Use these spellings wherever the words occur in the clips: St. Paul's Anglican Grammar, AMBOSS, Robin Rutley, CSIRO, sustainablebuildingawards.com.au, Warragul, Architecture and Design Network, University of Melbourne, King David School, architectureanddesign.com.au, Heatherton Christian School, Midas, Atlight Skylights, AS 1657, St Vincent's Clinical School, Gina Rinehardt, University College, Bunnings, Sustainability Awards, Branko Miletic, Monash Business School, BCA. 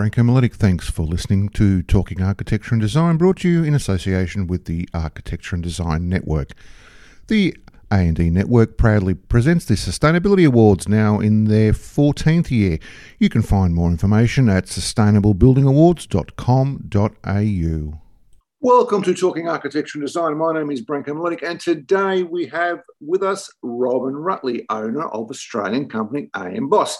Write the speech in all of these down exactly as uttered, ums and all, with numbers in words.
Branko Miletic. Thanks for listening to Talking Architecture and Design, brought to you in association with the Architecture and Design Network. The A and D Network proudly presents the Sustainability Awards, now in their fourteenth year. You can find more information at sustainable building awards dot com dot a u. Welcome to Talking Architecture and Design. My name is Branko Miletic, and today we have with us Robin Rutley, owner of Australian company AMBOSS.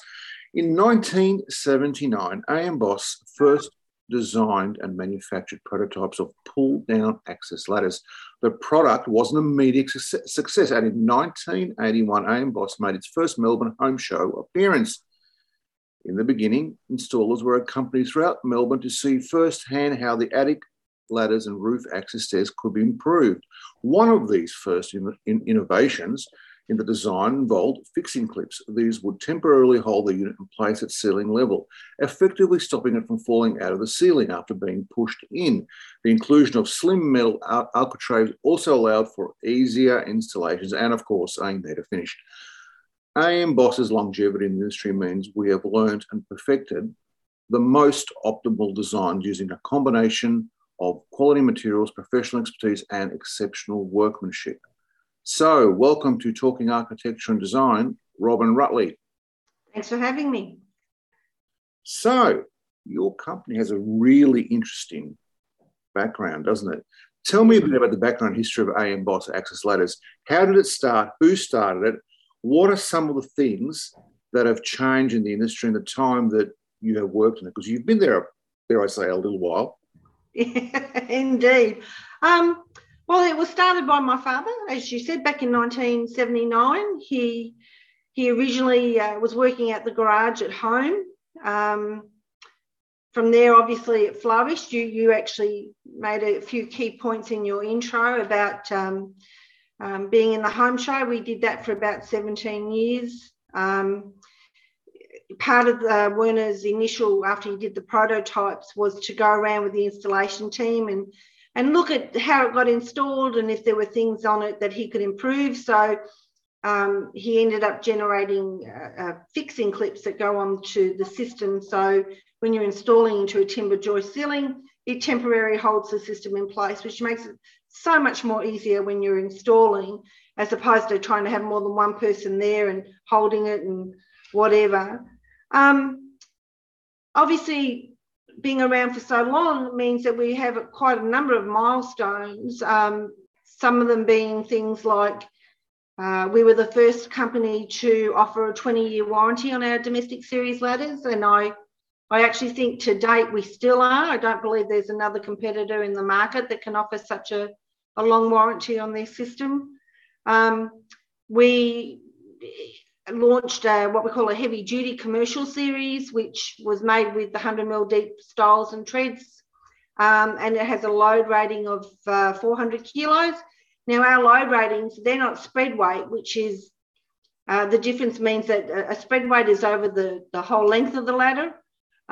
In nineteen seventy-nine, AMBOSS first designed and manufactured prototypes of pull-down access ladders. The product was an immediate success, and in nineteen eighty-one, AMBOSS made its first Melbourne Home Show appearance. In the beginning, installers were accompanied throughout Melbourne to see firsthand how the attic ladders and roof access stairs could be improved. One of these first in, in innovations in the design involved fixing clips. These would temporarily hold the unit in place at ceiling level, effectively stopping it from falling out of the ceiling after being pushed in. The inclusion of slim metal al- architraves also allowed for easier installations and, of course, aim there to finish. AMBOSS's longevity in the industry means we have learned and perfected the most optimal designs using a combination of quality materials, professional expertise, and exceptional workmanship. So, welcome to Talking Architecture and Design, Robin Rutley. Thanks for having me. So, your company has a really interesting background, doesn't it? Tell me a bit about the background history of AMBOSS Access Ladders. How did it start? Who started it? What are some of the things that have changed in the industry in the time that you have worked in it? Because you've been there, dare I say, a little while. Yeah, indeed. Um, Well, it was started by my father, as you said, back in nineteen seventy-nine. He he originally uh, was working at the garage at home. Um, from there, obviously, it flourished. You you actually made a few key points in your intro about um, um, being in the home show. We did that for about seventeen years. Um, part of the Werner's initial, after he did the prototypes, was to go around with the installation team and and look at how it got installed and if there were things on it that he could improve. So um, he ended up generating uh, uh, fixing clips that go onto the system. So when you're installing into a timber joist ceiling, it temporarily holds the system in place, which makes it so much more easier when you're installing, as opposed to trying to have more than one person there and holding it and whatever. Um, obviously, being around for so long means that we have quite a number of milestones, um, some of them being things like uh, we were the first company to offer a twenty-year warranty on our domestic series ladders, and I, I actually think to date we still are. I don't believe there's another competitor in the market that can offer such a, a long warranty on their system. Um, we... launched uh, what we call a heavy-duty commercial series, which was made with the one hundred mil deep stiles and treads, um, and it has a load rating of uh, four hundred kilos. Now, our load ratings, they're not spread weight, which is uh, the difference means that a spread weight is over the, the whole length of the ladder.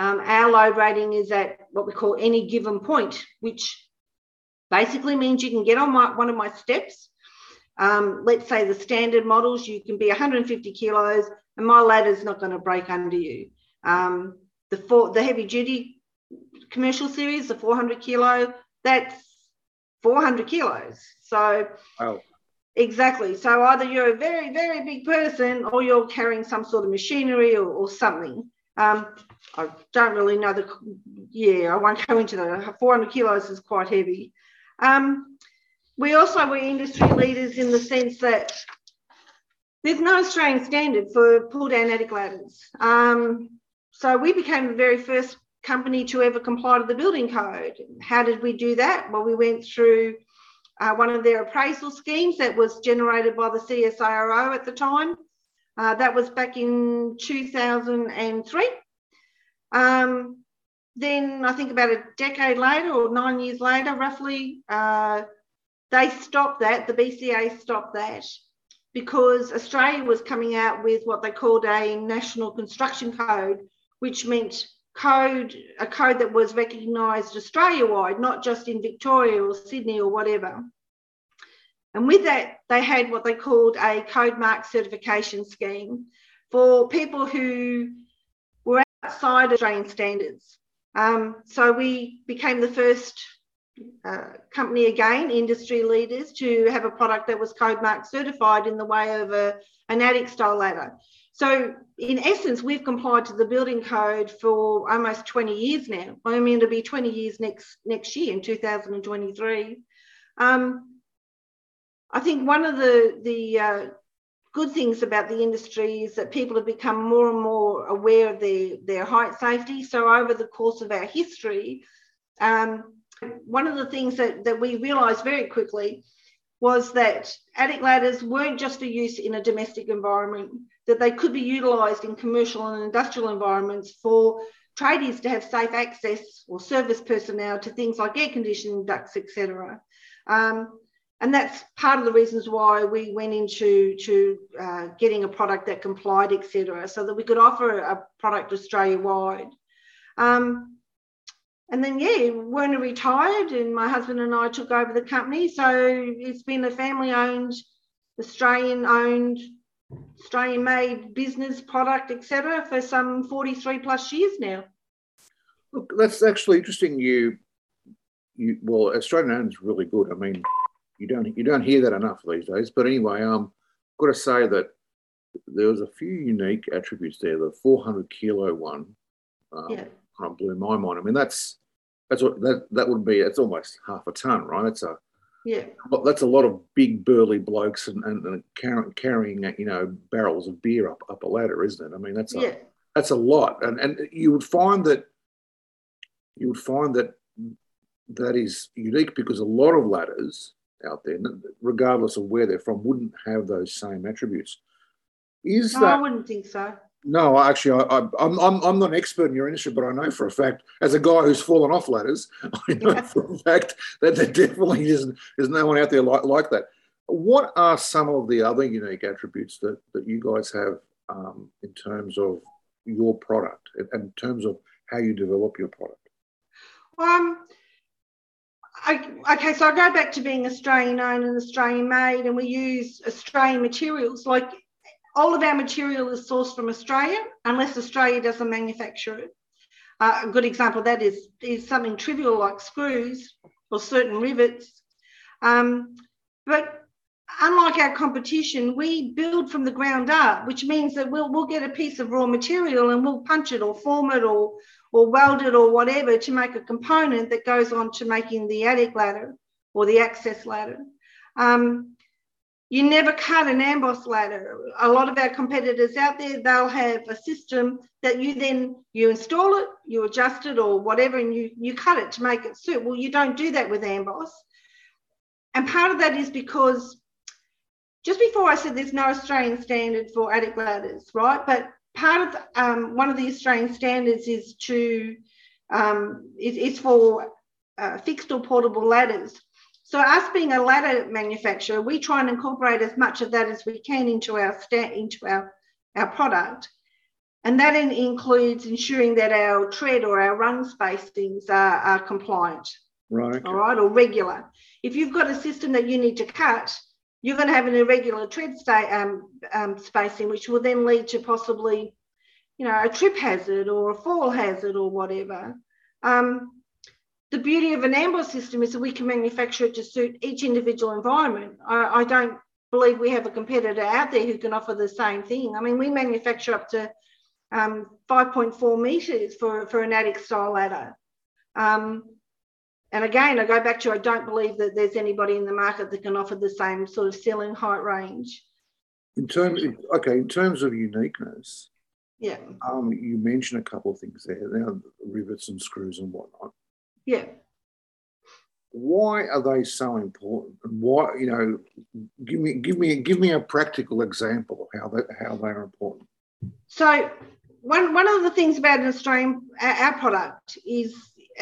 Um, our load rating is at what we call any given point, which basically means you can get on my, one of my steps. Um, let's say the standard models, you can be one hundred fifty kilos and my ladder's not going to break under you. Um, the four, the heavy-duty commercial series, the four hundred kilo, that's four hundred kilos. So, wow. Exactly. So either you're a very, very big person or you're carrying some sort of machinery or, or something. Um, I don't really know the, yeah, I won't go into that. four hundred kilos is quite heavy. Um We also were industry leaders in the sense that there's no Australian standard for pull-down attic ladders. Um, so we became the very first company to ever comply to the building code. How did we do that? Well, we went through uh, one of their appraisal schemes that was generated by the C S I R O at the time. Uh, that was back in two thousand three. Um, then I think about a decade later or nine years later, roughly, uh, They stopped that, the B C A stopped that, because Australia was coming out with what they called a national construction code, which meant code a code that was recognised Australia-wide, not just in Victoria or Sydney or whatever. And with that, they had what they called a code mark certification scheme for people who were outside Australian standards. Um, so we became the first uh, company, again, industry leaders, to have a product that was Code Mark certified in the way of a, an attic-style ladder. So in essence, we've complied to the building code for almost twenty years now. I mean, it'll be twenty years next next year in two thousand twenty-three. Um, I think one of the, the uh, good things about the industry is that people have become more and more aware of their, their height safety. So over the course of our history, um, one of the things that, that we realised very quickly was that attic ladders weren't just for use in a domestic environment, that they could be utilised in commercial and industrial environments for tradies to have safe access, or service personnel, to things like air conditioning ducts, et cetera. Um, and that's part of the reasons why we went into to, uh, getting a product that complied, et cetera, so that we could offer a product Australia-wide. Um, And then, yeah, Werner retired and my husband and I took over the company. So it's been a family-owned, Australian-owned, Australian-made business, product, et cetera, for some forty-three plus years now. Look, that's actually interesting. You, you well, Australian-owned is really good. I mean, you don't you don't hear that enough these days. But anyway, um, I've got to say that there was a few unique attributes there. The four hundred kilo one. Um, yeah. Kind of blew my mind. I mean, that's that's what that that would be. It's almost half a ton, right? It's a yeah. That's a lot of big burly blokes and and, and carrying carrying you know barrels of beer up up a ladder, isn't it? I mean, that's a, yeah. that's a lot. And and you would find that you would find that that is unique because a lot of ladders out there, regardless of where they're from, wouldn't have those same attributes. Is no, that? I wouldn't think so. No, actually, I, I, I'm I'm not an expert in your industry, but I know for a fact, as a guy who's fallen off ladders, I know yeah. for a fact that there definitely isn't. There's no one out there like, like that. What are some of the other unique attributes that, that you guys have um, in terms of your product, in, in terms of how you develop your product? Um, I, okay, so I go back to being Australian-owned and Australian-made, and we use Australian materials like. All of our material is sourced from Australia, unless Australia doesn't manufacture it. Uh, a good example of that is, is something trivial like screws or certain rivets. Um, but unlike our competition, we build from the ground up, which means that we'll, we'll get a piece of raw material and we'll punch it or form it or, or weld it or whatever to make a component that goes on to making the attic ladder or the access ladder. Um, You never cut an AMBOSS ladder. A lot of our competitors out there, they'll have a system that you then, you install it, you adjust it or whatever, and you, you cut it to make it suit. Well, you don't do that with AMBOSS. And part of that is because, just before I said there's no Australian standard for attic ladders, right? But part of the, um, one of the Australian standards is to, um, it, it's for uh, fixed or portable ladders. So us being a ladder manufacturer, we try and incorporate as much of that as we can into our sta- into our, our product. And that in- includes ensuring that our tread or our rung spacings are, are compliant, right, okay. all right, or regular. If you've got a system that you need to cut, you're going to have an irregular tread sta- um, um, spacing, which will then lead to possibly, you know, a trip hazard or a fall hazard or whatever. Um, The beauty of an AMBOSS system is that we can manufacture it to suit each individual environment. I, I don't believe we have a competitor out there who can offer the same thing. I mean, we manufacture up to um, five point four metres for, for an attic-style ladder. Um, and again, I go back to I don't believe that there's anybody in the market that can offer the same sort of ceiling height range. In terms, of, okay, in terms of uniqueness, yeah. Um, you mentioned a couple of things there, you know, rivets and screws and whatnot. Yeah. Why are they so important? And why, you know, give me, give me, give me a practical example of how that, how they are important. So, one one of the things about an Australian our product is,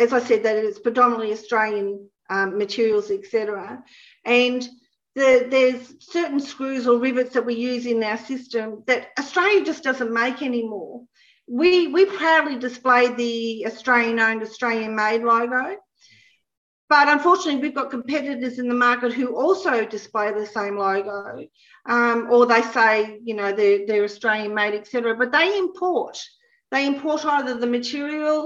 as I said, that it's predominantly Australian um, materials, et cetera. And the, there's certain screws or rivets that we use in our system that Australia just doesn't make anymore. We we proudly display the Australian-owned, Australian-made logo, but unfortunately we've got competitors in the market who also display the same logo, um, or they say, you know, they're, they're Australian-made, et cetera, but they import. They import either the material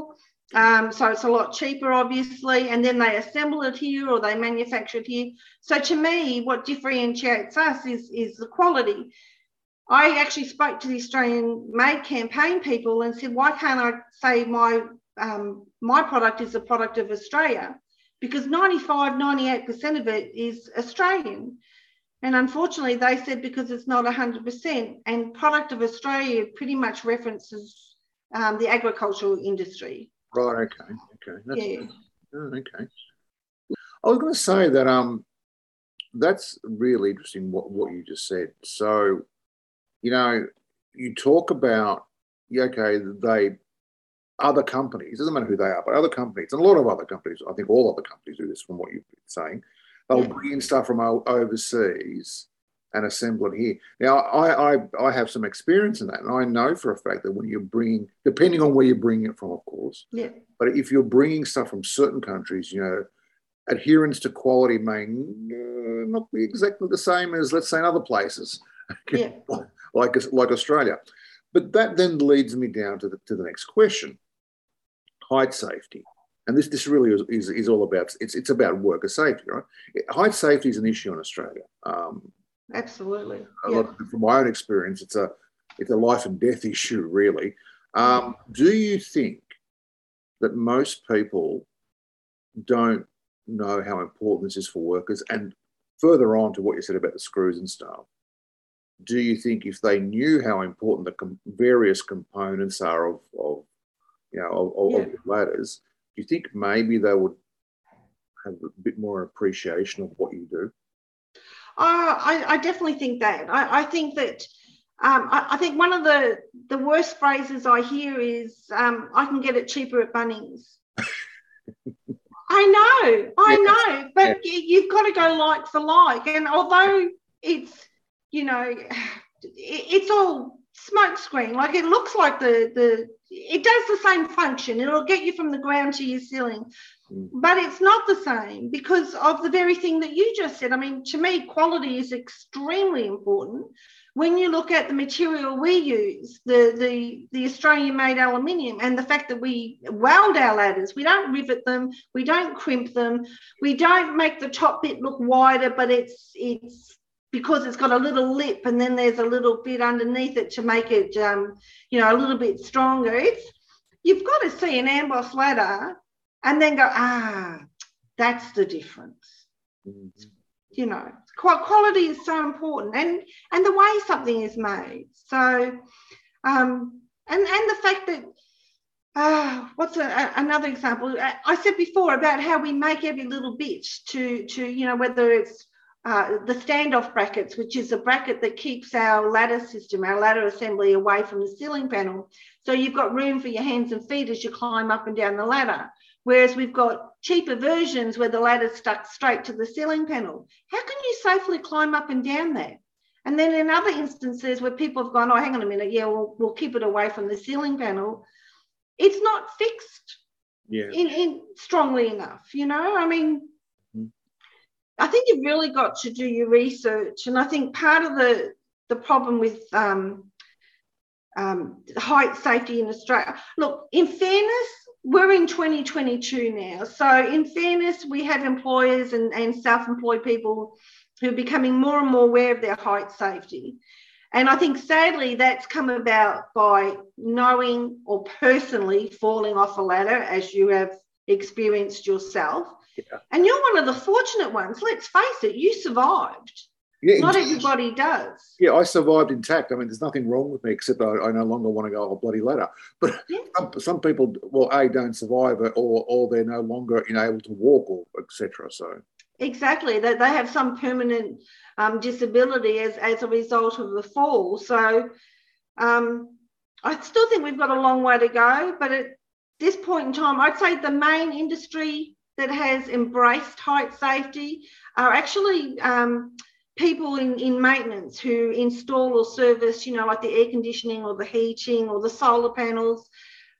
Um, so it's a lot cheaper, obviously, and then they assemble it here or they manufacture it here. So to me, what differentiates us is, is the quality. I actually spoke to the Australian Made campaign people and said, why can't I say my, um, my product is a product of Australia? Because ninety-five, ninety-eight percent of it is Australian. And unfortunately, they said because it's not one hundred percent, and product of Australia pretty much references um, the agricultural industry. Right, okay, okay. That's, yeah. Oh, okay. I was going to say that um, that's really interesting what, what you just said. So, you know, you talk about, okay, they, other companies, doesn't matter who they are, but other companies, and a lot of other companies, I think all other companies do this from what you've been saying, they'll yeah. bring in stuff from overseas and assemble it here. Now, I, I, I have some experience in that, and I know for a fact that when you're bringing, depending on where you're bringing it from, of course, yeah. but if you're bringing stuff from certain countries, you know, adherence to quality may uh, not be exactly the same as, let's say, in other places, yeah. like, like Australia. But that then leads me down to the, to the next question, height safety. And this, this really is, is, is all about, it's, it's about worker safety, right? Height safety is an issue in Australia. Um, Absolutely. A yeah. lot of, from my own experience, it's a it's a life and death issue, really. Um, do you think that most people don't know how important this is for workers? And further on to what you said about the screws and stuff, do you think if they knew how important the com various components are of, of you know, of, yeah. of ladders, do you think maybe they would have a bit more appreciation of what you do? Uh, I, I definitely think that. I, I think that um, I, I think one of the, the worst phrases I hear is um, I can get it cheaper at Bunnings. I know, I yeah. know, but yeah. you've got to go like for like. And although it's, you know, it, it's all smokescreen. Like it looks like the, the, it does the same function. It'll get you from the ground to your ceiling. But it's not the same because of the very thing that you just said. I mean, to me, quality is extremely important. When you look at the material we use, the, the, the Australian-made aluminium, and the fact that we weld our ladders, we don't rivet them, we don't crimp them, we don't make the top bit look wider, but it's, it's because it's got a little lip and then there's a little bit underneath it to make it, um, you know, a little bit stronger. It's, you've got to see an AMBOSS ladder and then go, ah, that's the difference. Mm-hmm. You know, quality is so important, and and the way something is made. So, um, and and the fact that, uh, what's a, a, another example? I, I said before about how we make every little bit to to you know, whether it's uh, the standoff brackets, which is a bracket that keeps our ladder system, our ladder assembly away from the ceiling panel, so you've got room for your hands and feet as you climb up and down the ladder. Whereas we've got cheaper versions where the ladder's stuck straight to the ceiling panel. How can you safely climb up and down that? And then in other instances where people have gone, oh, hang on a minute, yeah, we'll, we'll keep it away from the ceiling panel. It's not fixed yeah. in, in strongly enough, you know? I mean, mm-hmm. I think you've really got to do your research. And I think part of the, the problem with um, um, height safety in Australia, look, in fairness, we're in twenty twenty-two now. So in fairness, we have employers and, and self-employed people who are becoming more and more aware of their height safety. And I think sadly that's come about by knowing or personally falling off a ladder, as you have experienced yourself. Yeah. And you're one of the fortunate ones. Let's face it, you survived. Yeah, not everybody does. Yeah, I survived intact. I mean, there's nothing wrong with me except I, I no longer want to go up a bloody ladder. But yeah. some, some people, well, A, don't survive or or they're no longer you know, able to walk or et cetera. So exactly. They, they have some permanent um, disability as, as a result of the fall. So um, I still think we've got a long way to go. But at this point in time, I'd say the main industry that has embraced height safety are actually... Um, people in, in maintenance who install or service, you know, like the air conditioning or the heating or the solar panels.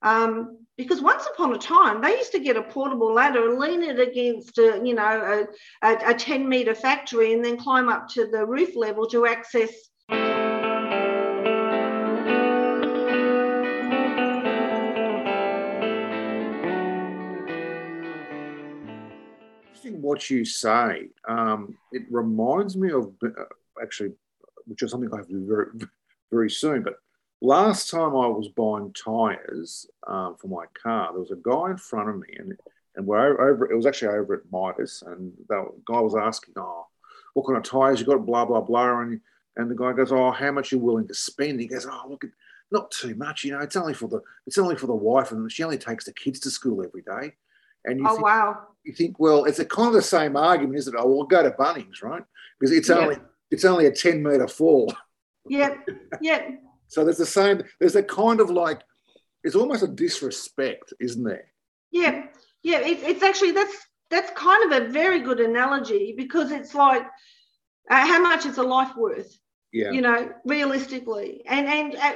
Um, because once upon a time, they used to get a portable ladder and lean it against, a, you know, a, a, a ten metre factory and then climb up to the roof level to access. interesting what you say. Um, it reminds me of, uh, actually, which is something I have to do very, very soon, but last time I was buying tyres uh, for my car, there was a guy in front of me, and and we're over, it was actually over at Midas, and the guy was asking, oh, what kind of tyres you got, blah, blah, blah, and and the guy goes, oh, how much are you willing to spend? He goes, oh, look, not too much, you know, it's only for the, it's only for the wife, and she only takes the kids to school every day. And you oh, think, wow. You think, well, it's a kind of the same argument, isn't it? Oh, we'll go to Bunnings, right? Because it's yeah. only it's only a ten-metre fall. Yep, yep. So there's the same, there's a kind of like, it's almost a disrespect, isn't there? Yeah, yeah, it, it's actually, that's that's kind of a very good analogy, because it's like, uh, how much is a life worth? Yeah. You know, realistically. And, and uh,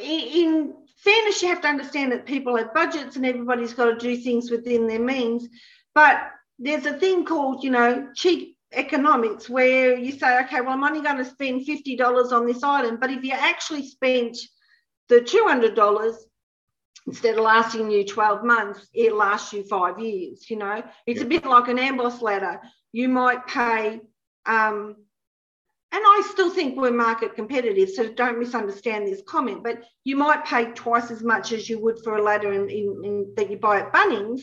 in fairness, you have to understand that people have budgets and everybody's got to do things within their means. But there's a thing called, you know, cheap economics, where you say, okay, well, I'm only going to spend fifty dollars on this item. But if you actually spent the two hundred dollars, instead of lasting you twelve months, it lasts you five years, you know. It's yeah. a bit like an AMBOSS ladder. You might pay... Um, and I still think we're market competitive, so don't misunderstand this comment, but you might pay twice as much as you would for a ladder in, in, in, that you buy at Bunnings,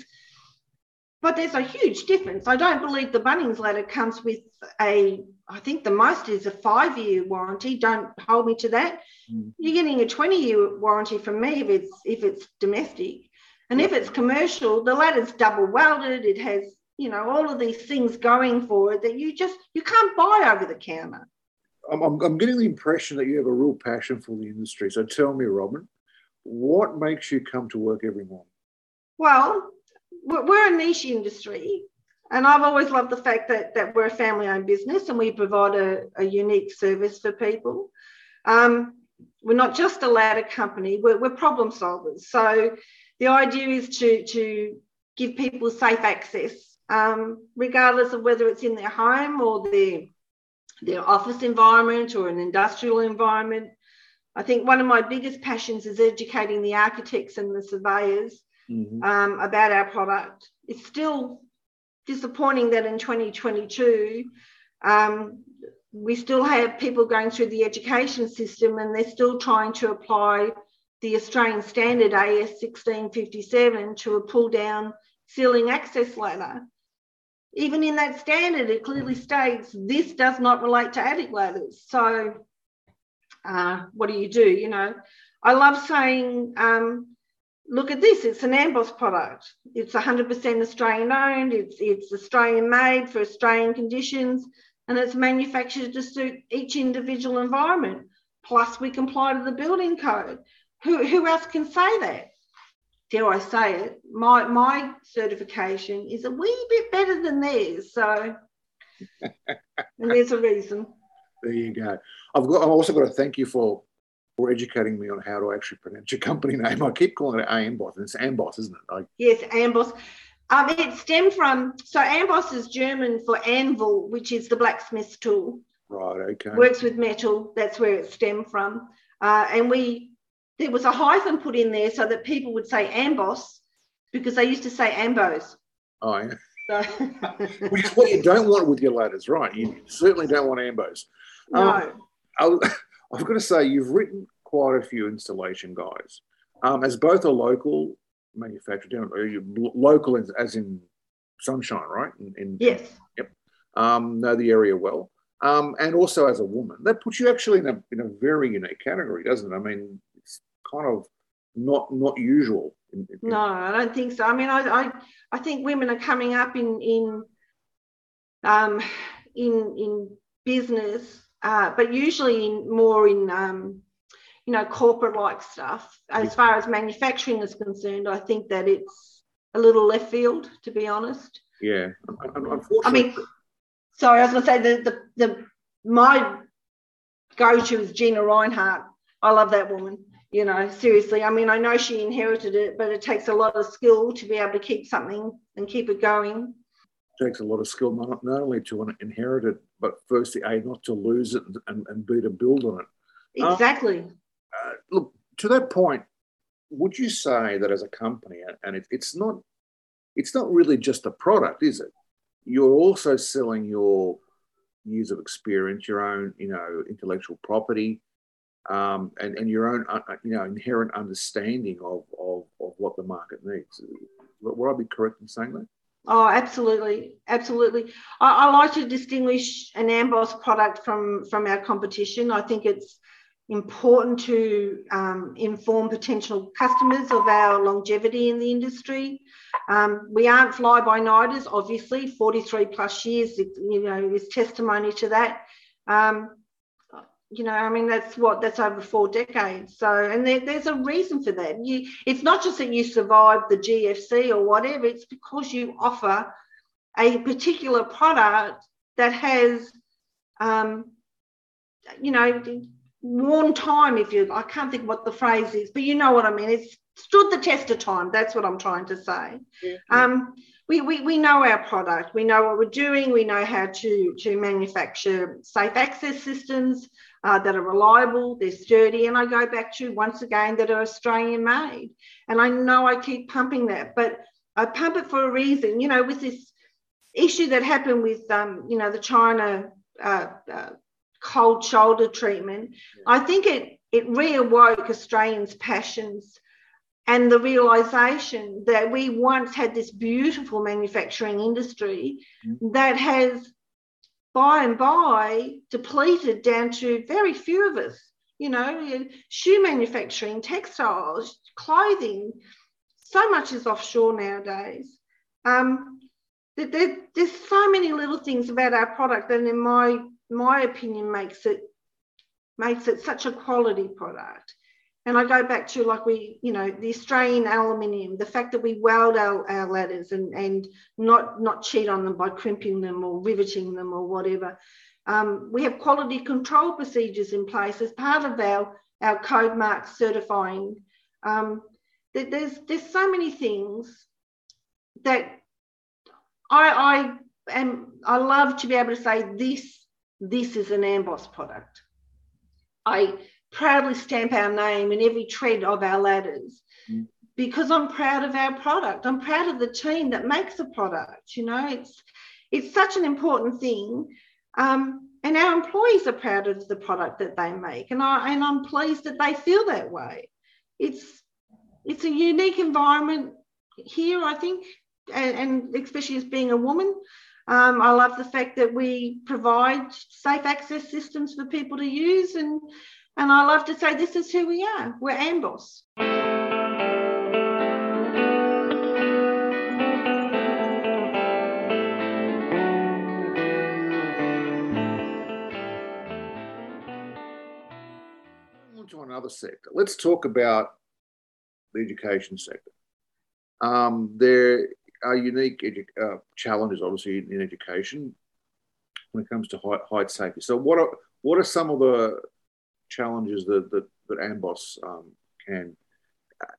but there's a huge difference. I don't believe the Bunnings ladder comes with a, I think the most is a five-year warranty. Don't hold me to that. Mm. You're getting a twenty-year warranty from me if it's, if it's domestic. And if it's commercial, the ladder's double welded. It has, you know, all of these things going for it that you just, you can't buy over the counter. I'm, I'm getting the impression that you have a real passion for the industry. So tell me, Robin, what makes you come to work every morning? Well, we're a niche industry, and I've always loved the fact that, that we're a family-owned business and we provide a, a unique service for people. Um, we're not just a ladder company, we're, we're problem solvers. So the idea is to, to give people safe access, um, regardless of whether it's in their home or their... their office environment or an industrial environment. I think one of my biggest passions is educating the architects and the surveyors mm-hmm. um, about our product. It's still disappointing that in twenty twenty-two, um, we still have people going through the education system and they're still trying to apply the Australian standard A S sixteen fifty-seven to a pull-down ceiling access ladder. Even in that standard, it clearly states this does not relate to attic ladders. So uh, what do you do, you know? I love saying, um, look at this, it's an AMBOSS product. It's one hundred percent Australian-owned, it's, it's Australian-made for Australian conditions, and it's manufactured to suit each individual environment. Plus, we comply to the building code. Who, who else can say that? Dare I say it, my my certification is a wee bit better than theirs. So and there's a reason. There you go. I've got I've also got to thank you for, for educating me on how to actually pronounce your company name. I keep calling it AMBOSS, and it's AMBOSS, isn't it? I... Yes, AMBOSS. Um, it stemmed from, so AMBOSS is German for anvil, which is the blacksmith's tool. Right, okay. Works with metal, that's where it stemmed from. Uh, and we There was a hyphen put in there so that people would say AMBOSS, because they used to say AMBOS. Oh, yeah. So. Which is what you don't want with your ladders, right? You certainly don't want AMBOS. No. Um, I've got to say, you've written quite a few installation guides. Um, as both a local manufacturer, local as in Sunshine, right? In, in, yes. Yep. Um, know the area well. Um, and also as a woman. That puts you actually in a, in a very unique category, doesn't it? I mean... kind of not not usual. No, I don't think so. I mean, I I, I think women are coming up in in um, in in business, uh, but usually in more in um, you know corporate like stuff. As far as manufacturing is concerned, I think that it's a little left field, to be honest. Yeah, unfortunately. I mean, sorry, I was going to say the the the my go to is Gina Rinehardt. I love that woman. You know, seriously, I mean, I know she inherited it, but it takes a lot of skill to be able to keep something and keep it going. It takes a lot of skill, not, not only to inherit it, but firstly, A, not to lose it and, and B, to build on it. Exactly. Um, uh, look, to that point, would you say that as a company, and it, it's not it's not really just a product, is it? you're also selling your years of experience, your own, you know, intellectual property, um, and, and your own, uh, you know, inherent understanding of, of, of what the market needs. Would I be correct in saying that? Oh, absolutely. Absolutely. I, I like to distinguish an AMBOSS product from, from our competition. I think it's important to um, inform potential customers of our longevity in the industry. Um, we aren't fly-by-nighters, obviously. forty-three plus years, you know, is testimony to that. Um, you know, I mean, that's what, that's over four decades. So, and there, there's a reason for that. You, it's not just that you survived the G F C or whatever, it's because you offer a particular product that has, um, you know, worn time, if you, I can't think what the phrase is, but you know what I mean. It's stood the test of time. That's what I'm trying to say. Yeah. Um, we, we we know our product. We know what we're doing. We know how to, to manufacture safe access systems uh, that are reliable, they're sturdy, and I go back to, once again, that are Australian-made. And I know I keep pumping that, but I pump it for a reason. You know, with this issue that happened with, um, you know, the China uh, uh, cold shoulder treatment, yeah. I think it, it reawoke Australians' passions and the realisation that we once had this beautiful manufacturing industry mm-hmm. that has, by and by, depleted down to very few of us. You know, shoe manufacturing, textiles, clothing, so much is offshore nowadays. Um, there, there's so many little things about our product that, in my my opinion, makes it makes it such a quality product. And I go back to, like, we, you know, the Australian aluminium, the fact that we weld our, our ladders and, and not, not cheat on them by crimping them or riveting them or whatever. Um, we have quality control procedures in place as part of our, our code mark certifying. Um, there's, there's so many things that I, I, am, I love to be able to say, this, this is an AMBOSS product. I proudly stamp our name in every tread of our ladders mm. because I'm proud of our product. I'm proud of the team that makes the product. You know, it's it's such an important thing, um, and our employees are proud of the product that they make, and I and I'm pleased that they feel that way. It's it's a unique environment here, I think, and, and especially as being a woman. Um, I love the fact that we provide safe access systems for people to use, and And I love to say, this is who we are. We're AMBOSS. On to another sector. Let's talk about the education sector. Um, there are unique edu- uh, challenges, obviously, in, in education when it comes to height, height safety. So what are, what are some of the challenges that, that, that AMBOSS um, can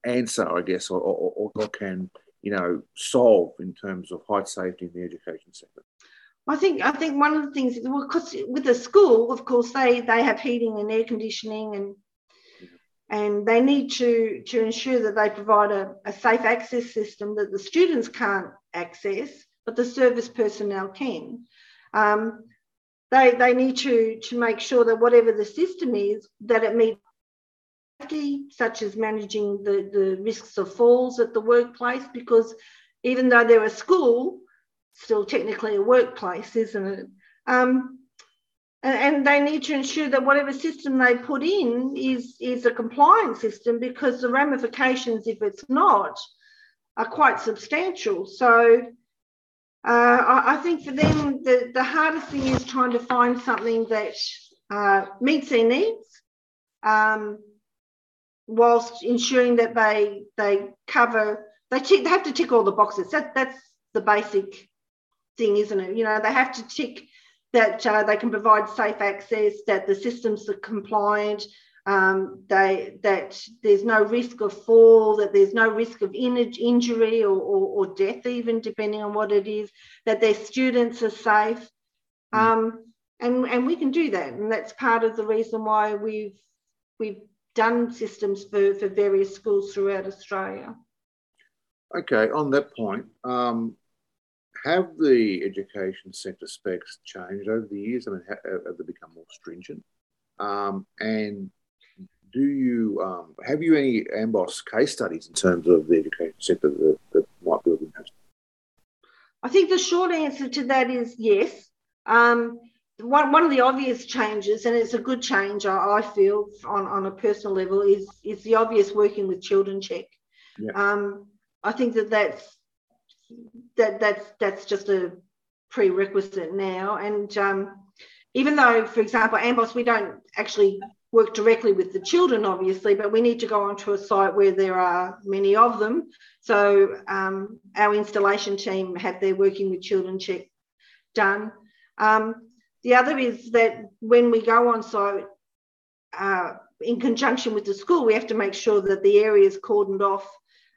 answer, I guess, or, or, or can, you know, solve in terms of height safety in the education sector? I think I think one of the things, well, because with the school, of course, they, they have heating and air conditioning, and yeah. and they need to, to ensure that they provide a, a safe access system that the students can't access, but the service personnel can. Um, They, they need to, to make sure that whatever the system is, that it meets safety, such as managing the, the risks of falls at the workplace, because even though they're a school, still technically a workplace, isn't it? Um, and, and they need to ensure that whatever system they put in is, is a compliant system, because the ramifications, if it's not, are quite substantial. So Uh, I, I think for them, the, the hardest thing is trying to find something that uh, meets their needs, um, whilst ensuring that they they cover, they, tick, they have to tick all the boxes. That, that's the basic thing, isn't it? You know, they have to tick that uh, they can provide safe access, that the systems are compliant, um, they that there's no risk of fall, that there's no risk of in, injury or, or, or death, even, depending on what it is, that their students are safe. Mm. Um, and, and we can do that. And that's part of the reason why we've we've done systems for, for various schools throughout Australia. Okay, on that point, um, have the education sector specs changed over the years? I mean, have, have they become more stringent? Um, and do you um, have you any AMBOSS case studies in terms of the education sector that, that might be of interest? I think the short answer to that is yes. Um, one, one of the obvious changes, and it's a good change, I, I feel, on, on a personal level, is, is the obvious working with children check. Yeah. Um, I think that that's, that that's that's just a prerequisite now. And um, even though, for example, AMBOSS, we don't actually work directly with the children, obviously, but we need to go onto a site where there are many of them. So um, our installation team have their working with children check done. Um, the other is that when we go on site, uh, in conjunction with the school, we have to make sure that the area is cordoned off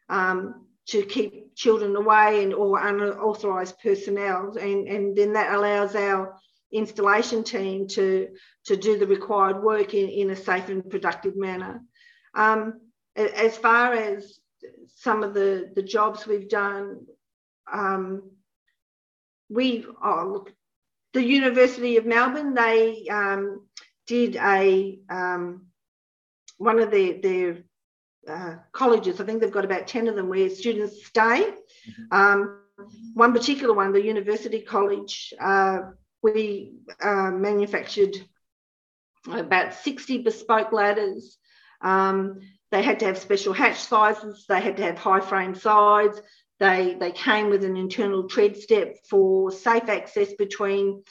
um, to keep children away and or unauthorised personnel. And, and then that allows our installation team to, to do the required work in, in a safe and productive manner. Um, as far as some of the, the jobs we've done, um, we, oh, look, the University of Melbourne, they um, did a, um, one of their, their uh, colleges, I think they've got about ten of them where students stay. Um, one particular one, the University College, uh, we uh, manufactured about sixty bespoke ladders. Um, they had to have special hatch sizes. They had to have high frame sides. They, they came with an internal tread step for safe access between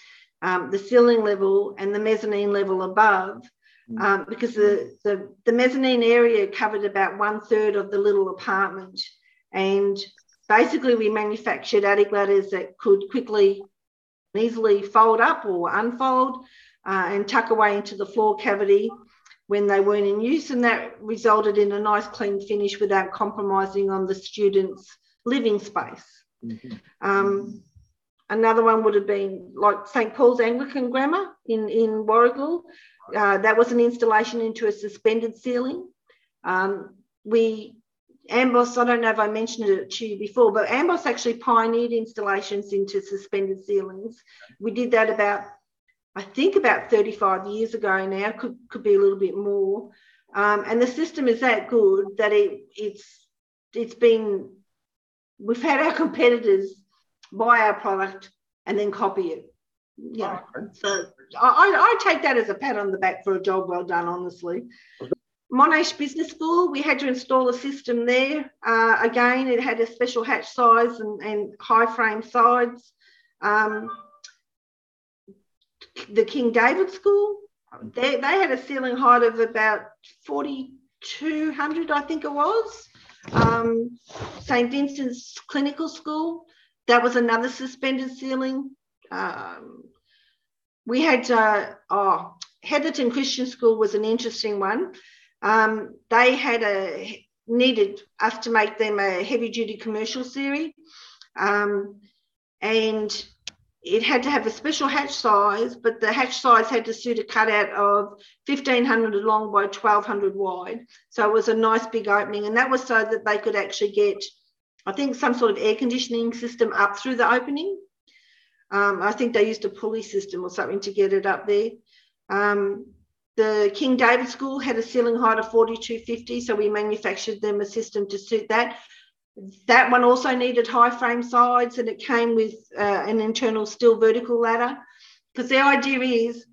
um, the ceiling level and the mezzanine level above, um, because the, the, the mezzanine area covered about one third of the little apartment. And basically we manufactured attic ladders that could quickly easily fold up or unfold uh, and tuck away into the floor cavity when they weren't in use, and that resulted in a nice clean finish without compromising on the students' living space. Mm-hmm. Um, another one would have been like Saint Paul's Anglican Grammar in, in Warragul. Uh, that was an installation into a suspended ceiling. Um, we, AMBOSS, I don't know if I mentioned it to you before, but AMBOSS actually pioneered installations into suspended ceilings. We did that about, I think, about thirty-five years ago now, could, could be a little bit more. Um, and the system is that good that it it's it's been, we've had our competitors buy our product and then copy it. Yeah. Oh, okay. So I, I take that as a pat on the back for a job well done, honestly. Monash Business School, we had to install a system there. Uh, again, it had a special hatch size and, and high frame sides. Um, the King David School, they, they had a ceiling height of about forty-two hundred, I think it was. Um, St Vincent's Clinical School, that was another suspended ceiling. Um, we had, uh, oh, Heatherton Christian School was an interesting one. Um, they had a, needed us to make them a heavy-duty commercial series, um, and it had to have a special hatch size, but the hatch size had to suit a cutout of fifteen hundred long by twelve hundred wide. So it was a nice big opening, and that was so that they could actually get, I think, some sort of air conditioning system up through the opening. Um, I think they used a pulley system or something to get it up there. Um, The King David School had a ceiling height of forty-two fifty, so we manufactured them a system to suit that. That one also needed high frame sides, and it came with uh, an internal steel vertical ladder, because the idea is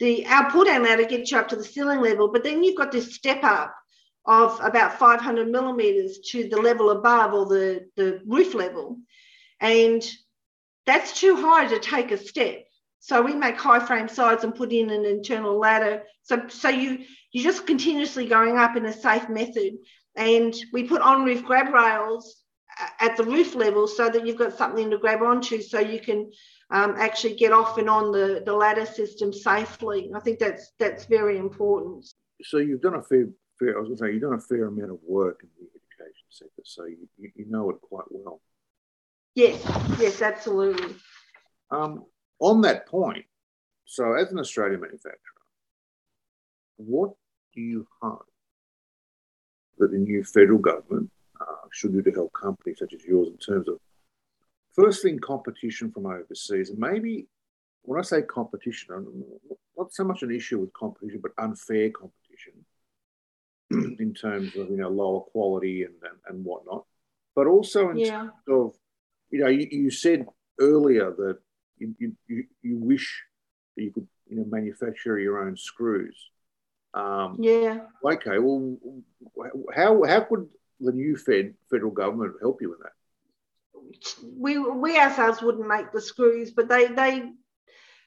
the our pull-down ladder gets you up to the ceiling level, but then you've got this step up of about five hundred millimetres to the level above, or the, the roof level, and that's too high to take a step. So we make high frame sides and put in an internal ladder. So, so you, you're just continuously going up in a safe method. And we put on-roof grab rails at the roof level so that you've got something to grab onto, so you can um, actually get off and on the, the ladder system safely. I think that's that's very important. So you've done a fair, fair I was going to say, you've done a fair amount of work in the education sector, so you, you know it quite well. Yes, yes, absolutely. Um. On that point, so as an Australian manufacturer, what do you hope that the new federal government uh, should do to help companies such as yours in terms of First thing, competition from overseas. And maybe when I say competition, I'm not so much an issue with competition, but unfair competition in terms of, you know, lower quality and, and, and whatnot. But also in yeah. terms of, you know, you, you said earlier that you, you, you wish that you could, you know, manufacture your own screws. Um, yeah. Okay, well, how how could the new Fed, federal government help you with that? We we ourselves wouldn't make the screws, but they they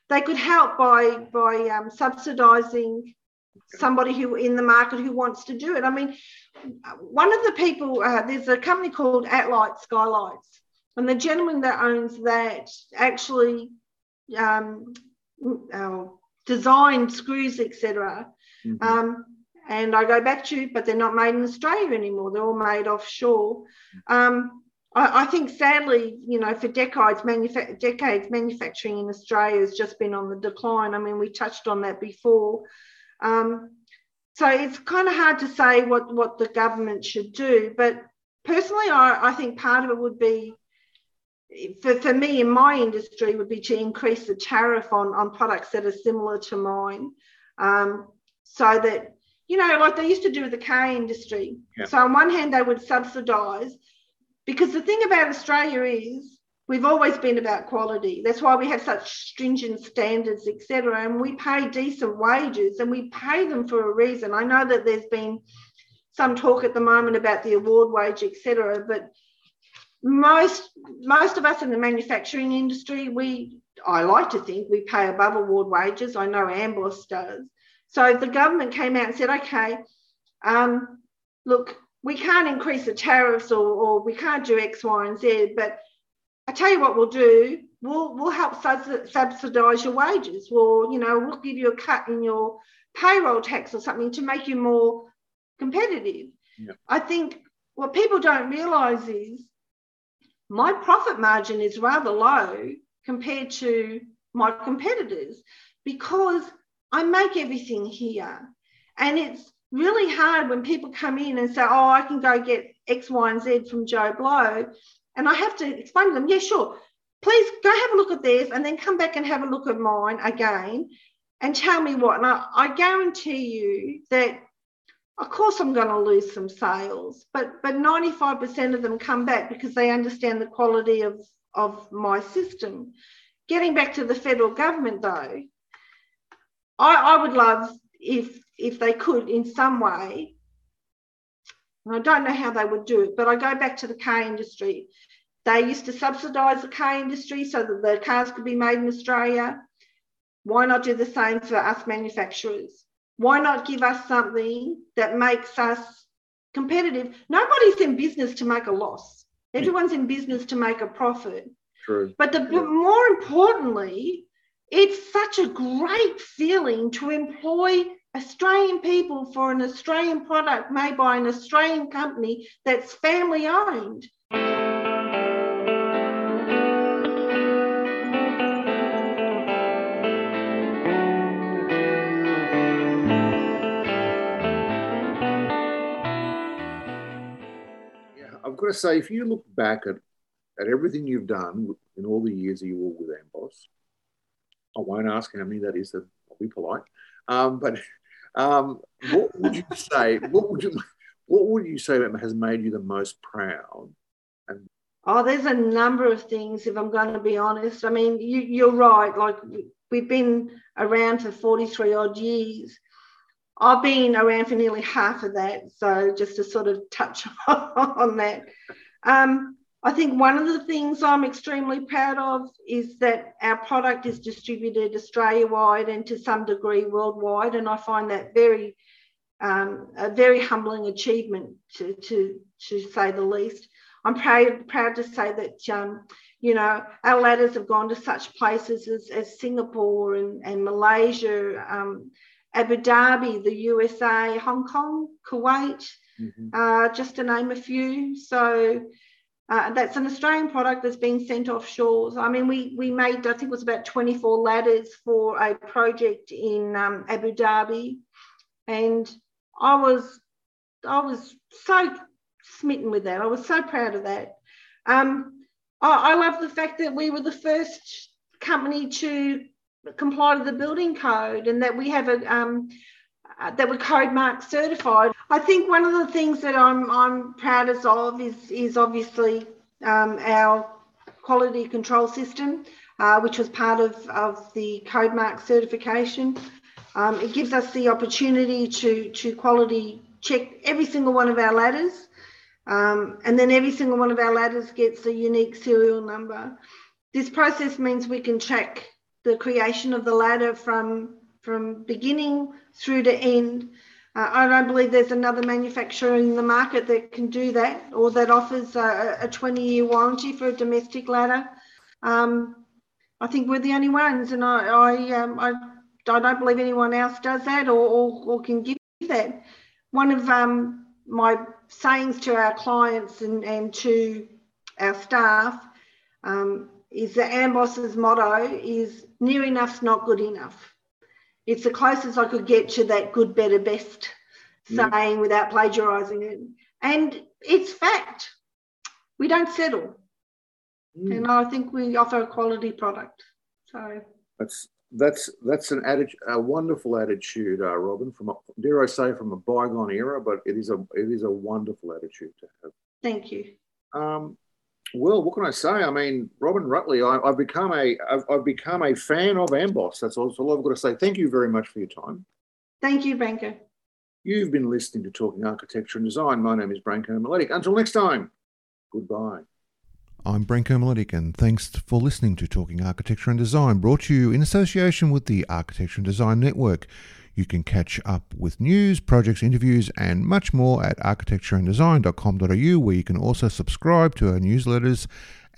they could help by by um, subsidising okay. somebody who in the market who wants to do it. I mean, one of the people uh, there's a company called Atlight Skylights, and the gentleman that owns that actually um, uh, designed screws, et cetera. Mm-hmm. Um, and I go back to, but they're not made in Australia anymore. They're all made offshore. Um, I think, sadly, you know, for decades, manufa- decades, manufacturing in Australia has just been on the decline. I mean, we touched on that before. Um, so it's kind of hard to say what, what the government should do. But personally, I, I think part of it would be, for, for me in my industry, would be to increase the tariff on, on products that are similar to mine. Um, so that, you know, like they used to do with the car industry. Yeah. So on one hand, they would subsidise. Because the thing about Australia is we've always been about quality. That's why we have such stringent standards, et cetera, and we pay decent wages and we pay them for a reason. I know that there's been some talk at the moment about the award wage, et cetera, but most, most of us in the manufacturing industry, we I like to think we pay above award wages. I know AMBOSS does. So if the government came out and said, okay, um, look, we can't increase the tariffs or, or we can't do X, Y, and Z, but I tell you what we'll do, we'll we'll help subsidise your wages. We'll, you know, we'll give you a cut in your payroll tax or something to make you more competitive. Yeah. I think what people don't realise is my profit margin is rather low compared to my competitors because I make everything here, and it's really hard when people come in and say, oh, I can go get X, Y, and Z from Joe Blow. And I have to explain to them, yeah, sure, please go have a look at theirs and then come back and have a look at mine again and tell me what. And I, I guarantee you that, of course, I'm going to lose some sales, but but ninety-five percent of them come back because they understand the quality of, of my system. Getting back to the federal government, though, I, I would love if if they could in some way, and I don't know how they would do it, but I go back to the car industry. They used to subsidise the car industry so that the cars could be made in Australia. Why not do the same for us manufacturers? Why not give us something that makes us competitive? Nobody's in business to make a loss. Everyone's in business to make a profit. True. But the, True. more importantly, it's such a great feeling to employ Australian people for an Australian product made by an Australian company that's family owned. Yeah, I've got to say, if you look back at, at everything you've done in all the years that you were with AMBOSS, I won't ask how many that is, so I'll be polite. Um, but um, what would you say? What would you What would you say that has made you the most proud? And- oh, there's a number of things. If I'm going to be honest, I mean, you, you're right. Like we've been around for forty-three odd years. I've been around for nearly half of that. So just to sort of touch on that, um, I think one of the things I'm extremely proud of is that our product is distributed Australia-wide and to some degree worldwide, and I find that very, um, a very humbling achievement, to, to, to say the least. I'm proud, proud to say that, um, you know, our ladders have gone to such places as, as Singapore and, and Malaysia, um, Abu Dhabi, the U S A, Hong Kong, Kuwait, mm-hmm. uh, just to name a few. So... Uh, that's an Australian product that's being sent offshore. So, I mean, we we made, I think it was about twenty-four ladders for a project in um, Abu Dhabi, and I was I was so smitten with that. I was so proud of that. Um, I love the fact that we were the first company to comply with the building code, and that we have a um, that we're Code Mark certified. I think one of the things that I'm I'm proudest of is is obviously um, our quality control system, uh, which was part of of the Code Mark certification. Um, it gives us the opportunity to to quality check every single one of our ladders. Um, and then every single one of our ladders gets a unique serial number. This process means we can track the creation of the ladder from, from beginning through to end. Uh, I don't believe there's another manufacturer in the market that can do that, or that offers a, a twenty-year warranty for a domestic ladder. Um, I think we're the only ones, and I, I, um, I, I don't believe anyone else does that or, or, or can give that. One of um, my sayings to our clients and, and to our staff um, is that AMBOSS's motto is near enough's not good enough. It's the closest I could get to that good, better, best mm. saying without plagiarising it. And it's fact. We don't settle. Mm. And I think we offer a quality product. So that's That's that's an attitude, a wonderful attitude, uh, Robin. From a, dare I say, from a bygone era, but it is a it is a wonderful attitude to have. Thank you. Um, well, what can I say? I mean, Robin Rutley, I, I've become a I've, I've become a fan of AMBOSS. That's all, that's all I've got to say. Thank you very much for your time. Thank you, Branko. You've been listening to Talking Architecture and Design. My name is Branko Miletic. Until next time, goodbye. I'm Branko Miletic, and thanks for listening to Talking Architecture and Design, brought to you in association with the Architecture and Design Network. You can catch up with news, projects, interviews, and much more at architecture and design dot com dot a u, where you can also subscribe to our newsletters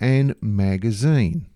and magazine.